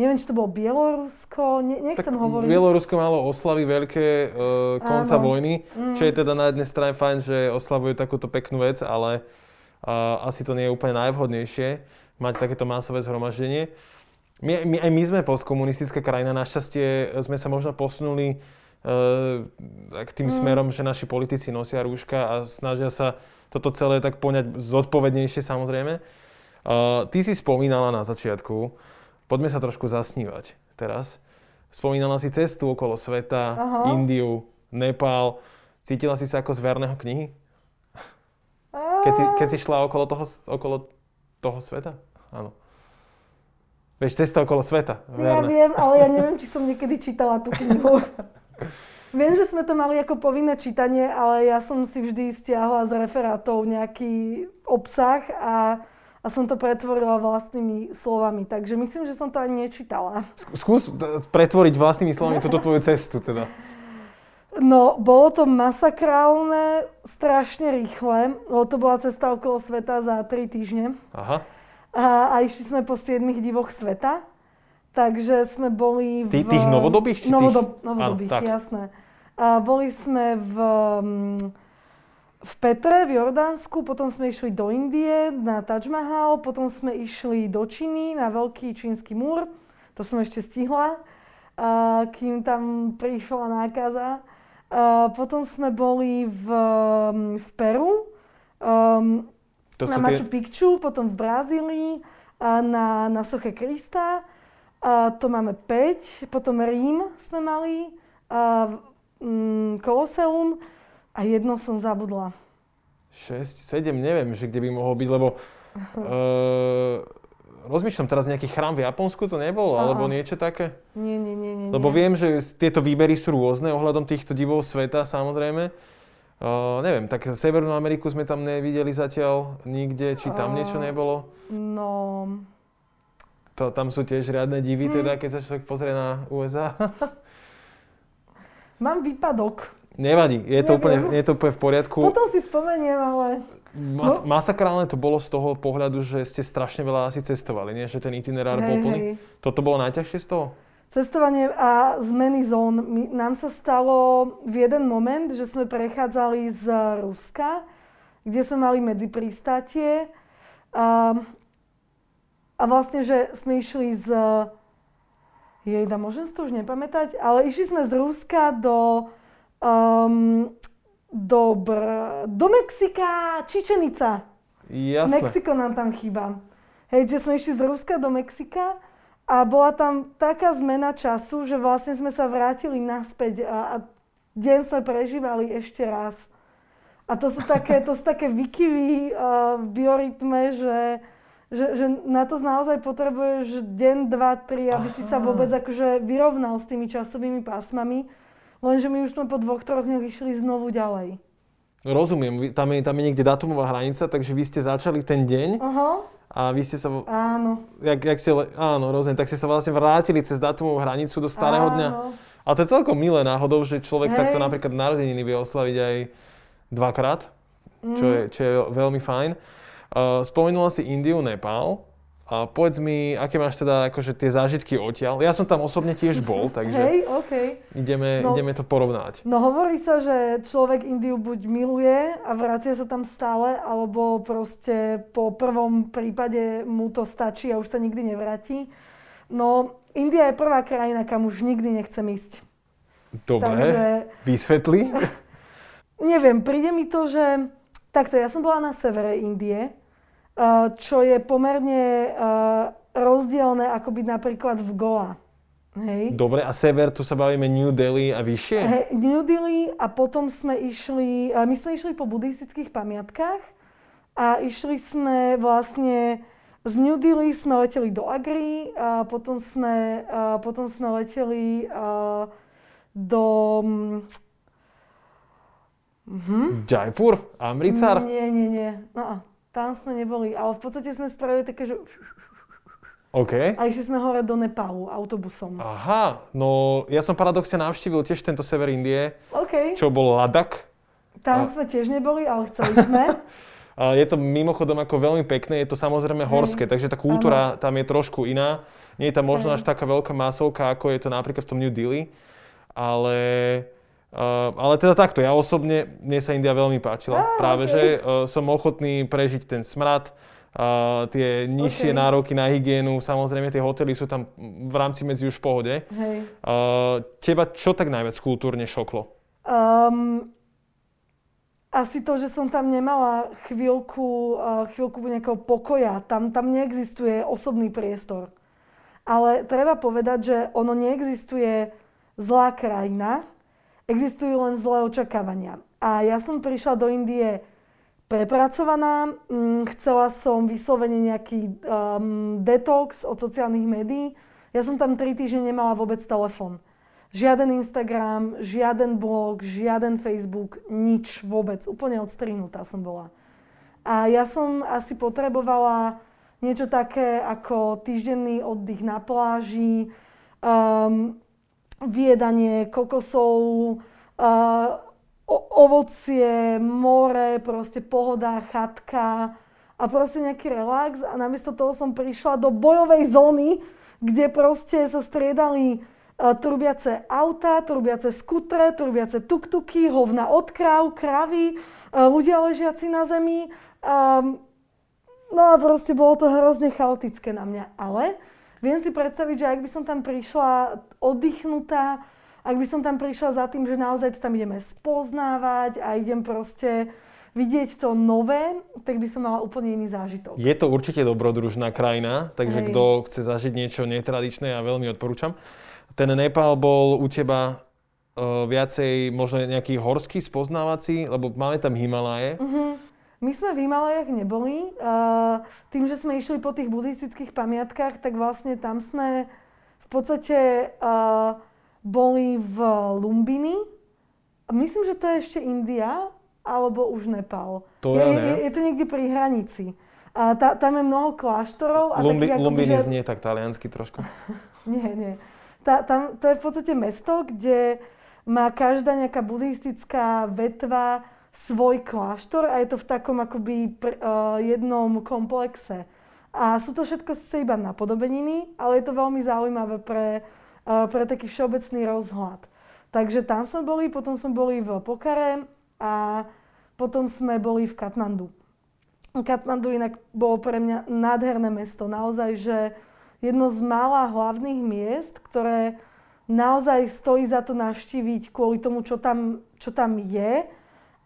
Neviem, či to bolo Bielorusko, ne, nechcem tak hovoriť. Bielorusko malo oslavy veľké uh, konca áno. Vojny, mm. Čo je teda na jednej strane fajn, že oslavujú takúto peknú vec, ale uh, asi to nie je úplne najvhodnejšie mať takéto masové zhromaždenie. My, my, aj my sme postkomunistická krajina, našťastie sme sa možno posunuli k tým mm. smerom, že naši politici nosia rúška a snažia sa toto celé tak poňať zodpovednejšie, samozrejme. Uh, ty si spomínala na začiatku, poďme sa trošku zasnívať teraz. Spomínala si cestu okolo sveta, aha, Indiu, Nepál. Cítila si sa ako z verného knihy? Keď si, keď si šla okolo toho, okolo toho sveta? Áno. Vieš, cesta okolo sveta. Ja verná. Viem, ale ja neviem, či som niekedy čítala tú knihu. Viem, že sme to mali ako povinné čítanie, ale ja som si vždy stiahla z referátov nejaký obsah a, a som to pretvorila vlastnými slovami. Takže myslím, že som to ani nečítala. Skús pretvoriť vlastnými slovami túto tvoju cestu teda. No, bolo to masakrálne, strašne rýchle, lebo to bola cesta okolo sveta za tri týždne. Aha. A, a išli sme po siedmich divoch sveta. Takže sme boli v... Tých novodobých? Či novodob, tých? Novodobých, áno, jasné. A boli sme v, v Petre, v Jordánsku, potom sme išli do Indie, na Taj Mahal, potom sme išli do Číny, na Veľký čínsky múr. To som ešte stihla, a kým tam prišla nákaza. A potom sme boli v, v Peru, um, na Machu Picchu, potom v Brazílii, a na, na Soche Krista. A to máme päť, potom Rím sme mali, a, mm, Koloseum a jedno som zabudla. šesť, sedem, neviem, že kde by mohol byť, lebo uh, rozmýšľam teraz nejaký chrám v Japonsku, to nebolo, aha, alebo niečo také? Nie, nie, nie, nie. Lebo viem, že tieto výbery sú rôzne ohľadom týchto divov sveta, samozrejme. Uh, neviem, tak Severnú Ameriku sme tam nevideli zatiaľ nikde, či tam uh, niečo nebolo? No... To, tam sú tiež riadne divy, teda, keď sa človek pozrie na ú es á. Mám výpadok. Nevadí, je to, úplne, je to úplne v poriadku. Potom si spomeniem, ale... Asi masakrálne to bolo z toho pohľadu, že ste strašne veľa asi cestovali, nie? Že ten itinerár hej, bol plný. Hej. Toto bolo najťažšie z toho? Cestovanie a zmeny zón. My, nám sa stalo v jeden moment, že sme prechádzali z Ruska, kde sme mali medzipristátie a, a vlastne, že sme išli z... Jejda, môžem si to už nepamätať, ale išli sme z Ruska do... Um, do, Br- do Mexika, Čičenica. Jasne. Mexiko nám tam chýba. Hej, že sme išli z Ruska do Mexika. A bola tam taká zmena času, že vlastne sme sa vrátili naspäť a, a deň sme prežívali ešte raz. A to sú také, to sú také vykyvy uh, v biorytme, že, že, že na to naozaj potrebuješ deň, dva, tri, aby Aha. si sa vôbec akože vyrovnal s tými časovými pásmami. Lenže my už sme po dvoch, troch dňoch išli znovu ďalej. Rozumiem, tam je, tam je niekde dátumová hranica, takže vy ste začali ten deň. Aha. A vy ste sa... Áno. Jak, jak ste, áno, rozumiem. Tak ste sa vlastne vrátili cez datumovú hranicu do starého áno. dňa. A to je celkom milé náhodou, že človek hej. takto napríklad narodeniny vie oslaviť aj dvakrát, mm. čo, je, čo je veľmi fajn. Uh, spomenula si Indiu, Nepál. A povedz mi, aké máš teda akože tie zážitky odtiaľ? Ja som tam osobne tiež bol, takže hey, okay. ideme, no, ideme to porovnať. No hovorí sa, že človek Indiu buď miluje a vracia sa tam stále, alebo proste po prvom prípade mu to stačí a už sa nikdy nevráti. No India je prvá krajina, kam už nikdy nechcem ísť. Dobre, takže... vysvetli. Neviem, príde mi to, že... Takto, ja som bola na severe Indie. Čo je pomerne uh, rozdielne ako byť napríklad v Goa. Hej. Dobre, a sever, tu sa bavíme New Delhi a vyššie? Hej, New Delhi a potom sme išli, my sme išli po buddhistických pamiatkách a išli sme vlastne, z New Delhi sme leteli do Agry, a potom sme, a potom sme leteli a, do... Mhm. Jaipur? Amritsar? Nie, nie, nie. No, tam sme neboli, ale v podstate sme spravili také, že... OK. A išli sme hore do Nepálu autobusom. Aha, no ja som paradoxne navštívil tiež tento sever Indie, okay. čo bol Ladak. Tam a... sme tiež neboli, ale chceli sme. Je to mimochodom ako veľmi pekné, je to samozrejme horské, hey. takže tá kultúra ano. tam je trošku iná. Nie je tam možno hey. až taká veľká masovka, ako je to napríklad v tom New Delhi, ale... Uh, ale teda takto, ja osobne, mne sa India veľmi páčila, ah, práve okay. že uh, som ochotný prežiť ten smrad, uh, tie nižšie okay. nároky na hygienu, samozrejme tie hotely sú tam v rámci medzi už v pohode. Hey. Uh, teba čo tak najviac kultúrne šoklo? Um, asi to, že som tam nemala chvíľku, uh, chvíľku nejakého pokoja, tam, tam neexistuje osobný priestor. Ale treba povedať, že ono neexistuje zlá krajina. Existujú len zlé očakávania. A ja som prišla do Indie prepracovaná, chcela som vyslovene nejaký um, detox od sociálnych médií. Ja som tam tri týždne nemala vôbec telefon. Žiaden Instagram, žiaden blog, žiaden Facebook, nič vôbec. Úplne odstrihnutá som bola. A ja som asi potrebovala niečo také ako týždenný oddych na pláži, um, viedanie kokosov, uh, ovocie, more, proste pohoda, chatka a proste nejaký relax. A namiesto toho som prišla do bojovej zóny, kde proste sa striedali uh, trubiace auta, trubiace skutre, trubiace tuktuky, hovna od kráv, kravy, uh, ľudia ležiaci na zemi. Um, no a proste bolo to hrozne chaotické na mňa, ale... Viem si predstaviť, že ak by som tam prišla oddychnutá, ak by som tam prišla za tým, že naozaj to tam ideme spoznávať a idem proste vidieť to nové, tak by som mala úplne iný zážitok. Je to určite dobrodružná krajina, takže hej. kto chce zažiť niečo netradičné, ja veľmi odporúčam. Ten Nepál bol u teba uh, viacej možno nejaký horský spoznávací, lebo máme tam Himalaje. Uh-huh. My sme v Himalajách neboli. Tým, že sme išli po tých buddhistických pamiatkách, tak vlastne tam sme v podstate boli v Lumbini. Myslím, že to je ešte India, alebo už Nepal. To je, je, je, je to niekde pri hranici. Tá, tam je mnoho kláštorov. A Lumbi, takých, Lumbini že... znie tak taliansky trošku. nie, nie. Tá, tam, to je v podstate mesto, kde má každá nejaká buddhistická vetva svoj kláštor a je to v takom akoby pr- uh, jednom komplexe. A sú to všetko sice iba napodobeniny, ale je to veľmi zaujímavé pre, uh, pre taký všeobecný rozhľad. Takže tam sme boli, potom sme boli v Pokhare a potom sme boli v Katmandu. Katmandu inak bolo pre mňa nádherné mesto, naozaj, že jedno z mála hlavných miest, ktoré naozaj stojí za to navštíviť kvôli tomu, čo tam, čo tam je,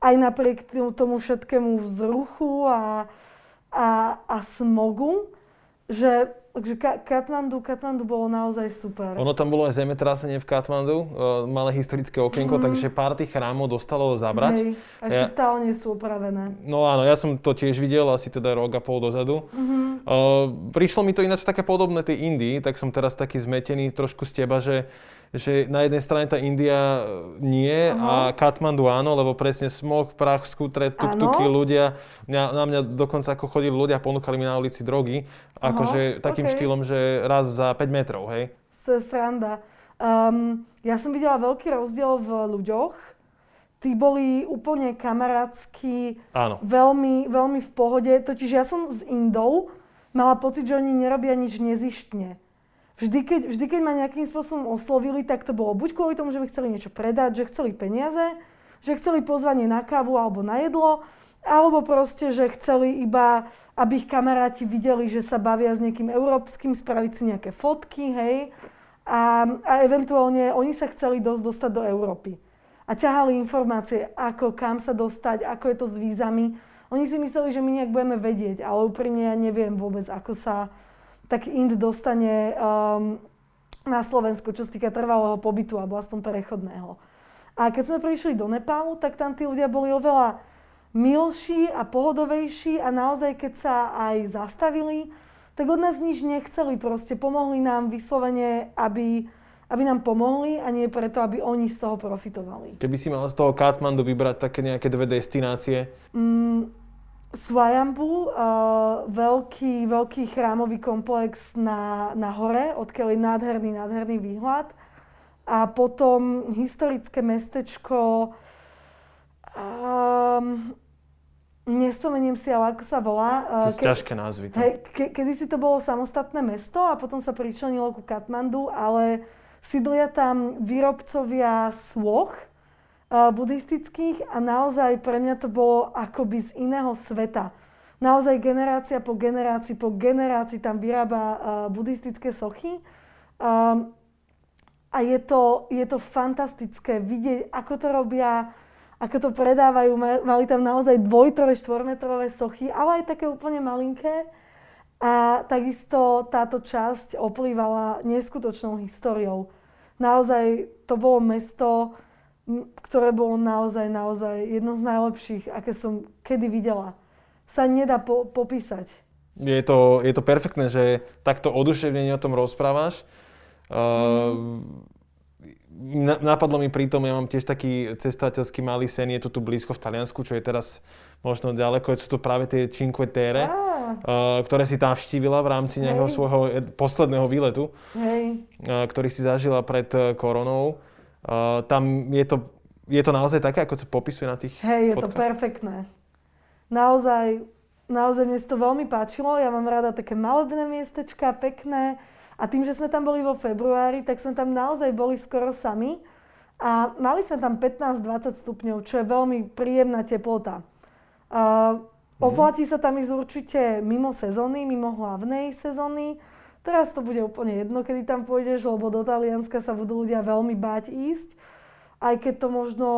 aj napriek tomu všetkému vzruchu a A, a smogu, že, že Katmandu, Katmandu bolo naozaj super. Ono tam bolo aj zemetrasenie v Katmandu, malé historické okienko, mm. takže pár tých chrámov dostalo zabrať. Hej, a ešte ja, stále nie sú opravené. No áno, ja som to tiež videl asi teda rok a pol dozadu. Mm-hmm. Uh, prišlo mi to ináč také podobné tej Indii, tak som teraz taký zmetený trošku z teba, že že na jednej strane tá India nie Aha. a Katmandu áno, lebo presne smog, prach, skutre, tuk-tuky, ľudia. Mňa, na mňa dokonca ako chodili ľudia, ponúkali mi na ulici drogy. Aha, akože takým okay. štýlom, že raz za päť metrov, hej? To je sranda. Um, ja som videla veľký rozdiel v ľuďoch. Tí boli úplne kamarátsky, veľmi, veľmi v pohode. Totiž ja som s Indou mala pocit, že oni nerobia nič nezištne. Vždy keď, vždy, keď ma nejakým spôsobom oslovili, tak to bolo buď kvôli tomu, že by chceli niečo predať, že chceli peniaze, že chceli pozvanie na kávu alebo na jedlo, alebo proste, že chceli iba, aby ich kamaráti videli, že sa bavia s niekým európskym, spraviť si nejaké fotky, hej. A, a eventuálne oni sa chceli dosť dostať do Európy. A ťahali informácie, ako, kam sa dostať, ako je to s vízami. Oni si mysleli, že my nejak budeme vedieť, ale úprimne ja neviem vôbec, ako sa tak Ind dostane um, na Slovensko, čo sa týka trvalého pobytu, alebo aspoň prechodného. A keď sme prišli do Nepálu, tak tam tí ľudia boli oveľa milší a pohodovejší a naozaj, keď sa aj zastavili, tak od nás nič nechceli, proste pomohli nám vyslovene, aby, aby nám pomohli a nie preto, aby oni z toho profitovali. Keby si mala z toho Katmandu vybrať také nejaké dve destinácie? Mm, Svajambu, uh, veľký, veľký chrámový komplex na, na hore, odkiaľ je nádherný, nádherný výhľad. A potom historické mestečko, um, nespomeniem si, ale ako sa volá. Uh, to sú ke- ťažké názvy. Hej, ke- kedysi to bolo samostatné mesto a potom sa pričlenilo ku Katmandu, ale sídlia tam výrobcovia sloh buddhistických a naozaj pre mňa to bolo akoby z iného sveta. Naozaj generácia po generácii po generácii tam vyrába uh, buddhistické sochy um, a je to, je to fantastické vidieť, ako to robia, ako to predávajú. Mali tam naozaj dvoj-, štvormetrové sochy, ale aj také úplne malinké a takisto táto časť oplývala neskutočnou históriou. Naozaj to bolo mesto, ktoré bolo naozaj, naozaj jedno z najlepších, aké som kedy videla. Sa nedá po- popísať. Je to, je to perfektné, že takto oduševnenie o tom rozprávaš. Uh, mm. Napadlo mi pritom, ja mám tiež taký cestovateľský malý sen, je to tu blízko v Taliansku, čo je teraz možno ďaleko, sú to práve tie Cinque Terre, ah. uh, ktoré si tam navštívila v rámci nejakého Hej. svojho posledného výletu, Hej. Uh, ktorý si zažila pred koronou. Uh, tam je to, je to naozaj také, ako to popisuje na tých fotkách? Hej, je fotkách. To perfektné. Naozaj, naozaj mne to veľmi páčilo. Ja mám rada také malebné miestečka, pekné. A tým, že sme tam boli vo februári, tak sme tam naozaj boli skoro sami. A mali sme tam pätnásť až dvadsať stupňov, čo je veľmi príjemná teplota. Uh, oplatí sa tam ísť určite mimo sezóny, mimo hlavnej sezóny. Teraz to bude úplne jedno, kedy tam pôjdeš, lebo do Talianska sa budú ľudia veľmi báť ísť. Aj keď to možno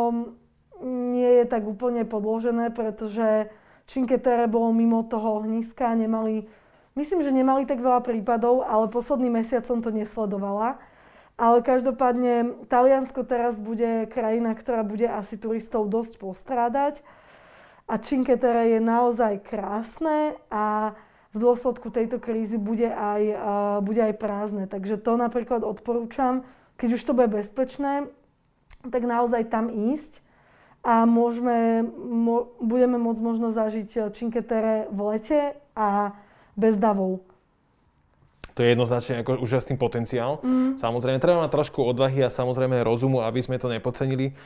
nie je tak úplne podložené, pretože Cinque Terre bolo mimo toho ohniska, nemali, myslím, že nemali tak veľa prípadov, ale posledný mesiac som to nesledovala. Ale každopádne Taliansko teraz bude krajina, ktorá bude asi turistov dosť postrádať. A Cinque Terre je naozaj krásne a v dôsledku tejto krízy bude aj, uh, bude aj prázdne. Takže to napríklad odporúčam, keď už to bude bezpečné, tak naozaj tam ísť a môžeme, mo, budeme môcť možno zažiť Cinque Terre v lete a bez davov. To je jednoznačne ako úžasný potenciál. Mm. Samozrejme, treba mať trošku odvahy a samozrejme rozumu, aby sme to nepodcenili.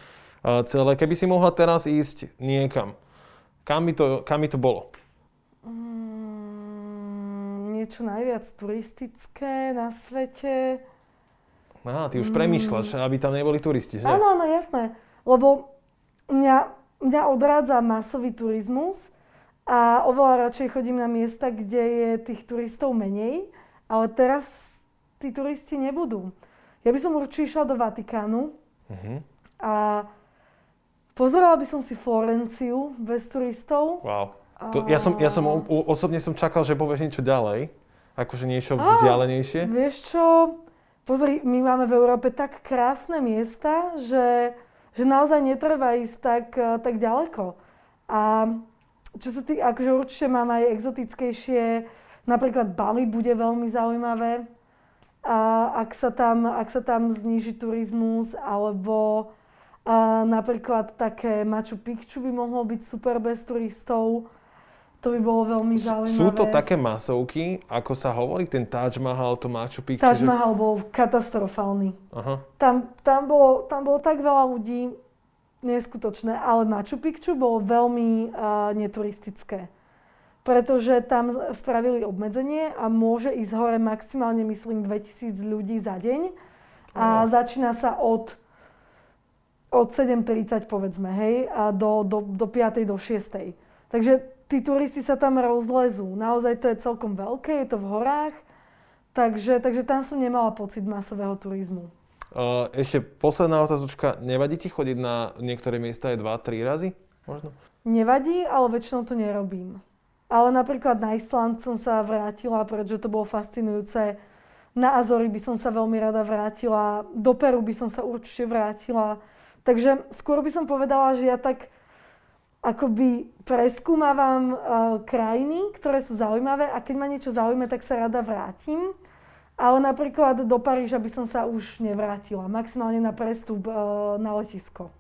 celé. Keby si mohla teraz ísť niekam, kam by to, kam by to bolo? Mm, niečo najviac turistické na svete. Á, ty už mm. premýšľaš, aby tam neboli turisti, že? Áno, áno, jasné. Lebo mňa, mňa odrádza masový turizmus a oveľa radšej chodím na miesta, kde je tých turistov menej, ale teraz tí turisti nebudú. Ja by som určite išla do Vatikánu uh-huh. a pozerala by som si Florenciu bez turistov. Wow. To, ja som, ja som o, osobne som čakal, že povieš niečo ďalej, akože niečo a, vzdialenejšie. Vieš čo, pozri, my máme v Európe tak krásne miesta, že, že naozaj netreba ísť tak, tak ďaleko. A čo sa tý, akože určite mám aj exotickejšie, napríklad Bali bude veľmi zaujímavé. A ak sa tam, ak sa tam zníži turizmus, alebo a napríklad také Machu Picchu by mohlo byť super bez turistov. To by bolo veľmi zaujímavé. Sú to také masovky, ako sa hovorí, ten Taj Mahal, to Machu Picchu? Taj Mahal že... bol katastrofálny. Aha. Tam, tam, bolo, tam bolo tak veľa ľudí, neskutočné, ale Machu Picchu bolo veľmi uh, neturistické. Pretože tam spravili obmedzenie a môže ísť hore maximálne, myslím, dvetisíc ľudí za deň. A no. začína sa od, od sedem tridsať, povedzme, hej, a do, do, do piatej, do šiestej. Takže tí turisti sa tam rozlezú. Naozaj to je celkom veľké, je to v horách. Takže, takže tam som nemala pocit masového turizmu. Uh, ešte posledná otázočka. Nevadí ti chodiť na niektoré miesta aj dva tri razy? Možno? Nevadí, ale väčšinou to nerobím. Ale napríklad na Island som sa vrátila, pretože to bolo fascinujúce. Na Azory by som sa veľmi rada vrátila, do Peru by som sa určite vrátila. Takže skôr by som povedala, že ja tak akoby preskúmavam uh, krajiny, ktoré sú zaujímavé a keď ma niečo zaujíme, tak sa rada vrátim. Ale napríklad do Paríža by som sa už nevrátila, maximálne na prestup uh, na letisko.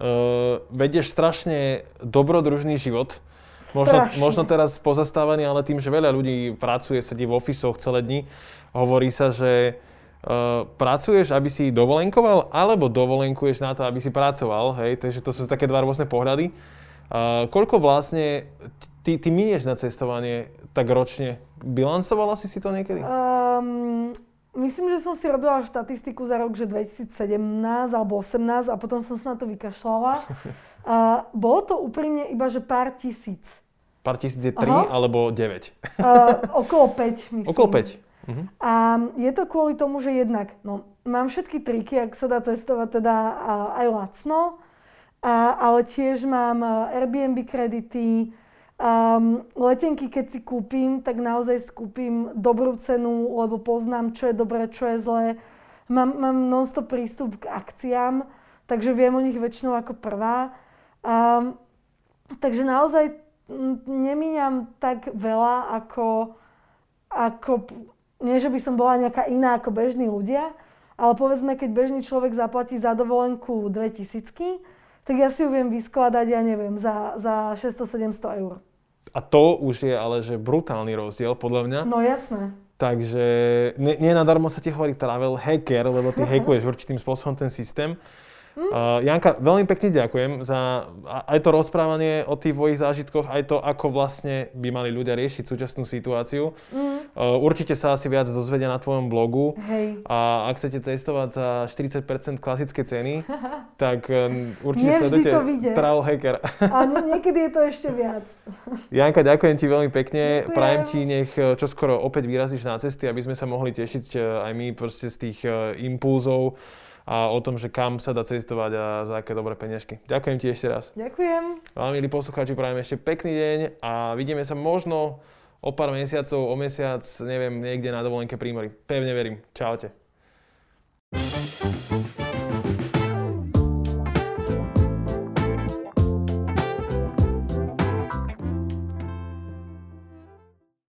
Uh, vedieš strašne dobrodružný život. Možno, možno teraz pozastávaný, ale tým, že veľa ľudí pracuje, sedí v ofisoch celé dni, hovorí sa, že uh, pracuješ, aby si dovolenkoval, alebo dovolenkuješ na to, aby si pracoval, hej? Takže to sú také dva rôzne pohľady. Uh, koľko vlastne ty, ty minieš na cestovanie tak ročne? Bilancovala si si to niekedy? Um, myslím, že som si robila štatistiku za rok, že dvetisícsedemnásť alebo osemnásť a potom som sa na to vykašľala. Uh, bolo to úprimne iba, že pár tisíc. Pár tisíc je tri Aha. alebo deväť? Uh, okolo päť, myslím. Okolo päť. Uh-huh. A je to kvôli tomu, že jednak, no, mám všetky triky, ak sa dá testovať teda uh, aj lacno, uh, ale tiež mám uh, Airbnb kredity, um, letenky, keď si kúpim, tak naozaj skúpim dobrú cenu, lebo poznám, čo je dobré, čo je zlé. Mám, mám non-stop prístup k akciám, takže viem o nich väčšinou ako prvá. Um, takže naozaj nemíňam tak veľa ako, ako, nie že by som bola nejaká iná ako bežní ľudia, ale povedzme, keď bežný človek zaplatí za dovolenku dvetisícky, tak ja si ju viem vyskladať, ja neviem, za, za šesťsto sedemsto eur. A to už je ale že brutálny rozdiel, podľa mňa. No jasné. Takže nie, nie nadarmo sa ti hovorí travel hacker, lebo ty hackuješ určitým spôsobom ten systém. Uh, Janka, veľmi pekne ďakujem za aj to rozprávanie o tých tvojich zážitkoch, aj to, ako vlastne by mali ľudia riešiť súčasnú situáciu. Mm. Uh, určite sa asi viac dozvedia na tvojom blogu. Hej. A ak chcete cestovať za štyridsať percent klasické ceny, tak um, určite sledujte Travel Hacker. A niekedy je to ešte viac. Janka, ďakujem ti veľmi pekne. Ďakujem. Prajem ti, nech čoskoro opäť vyrazíš na cesty, aby sme sa mohli tešiť aj my proste z tých uh, impulzov a o tom, že kam sa dá cestovať a za aké dobré peniažky. Ďakujem ti ešte raz. Ďakujem. Vám, milí poslucháči, prajem ešte pekný deň a vidíme sa možno o pár mesiacov, o mesiac, neviem, niekde na dovolenke pri mori. Pevne verím. Čaute.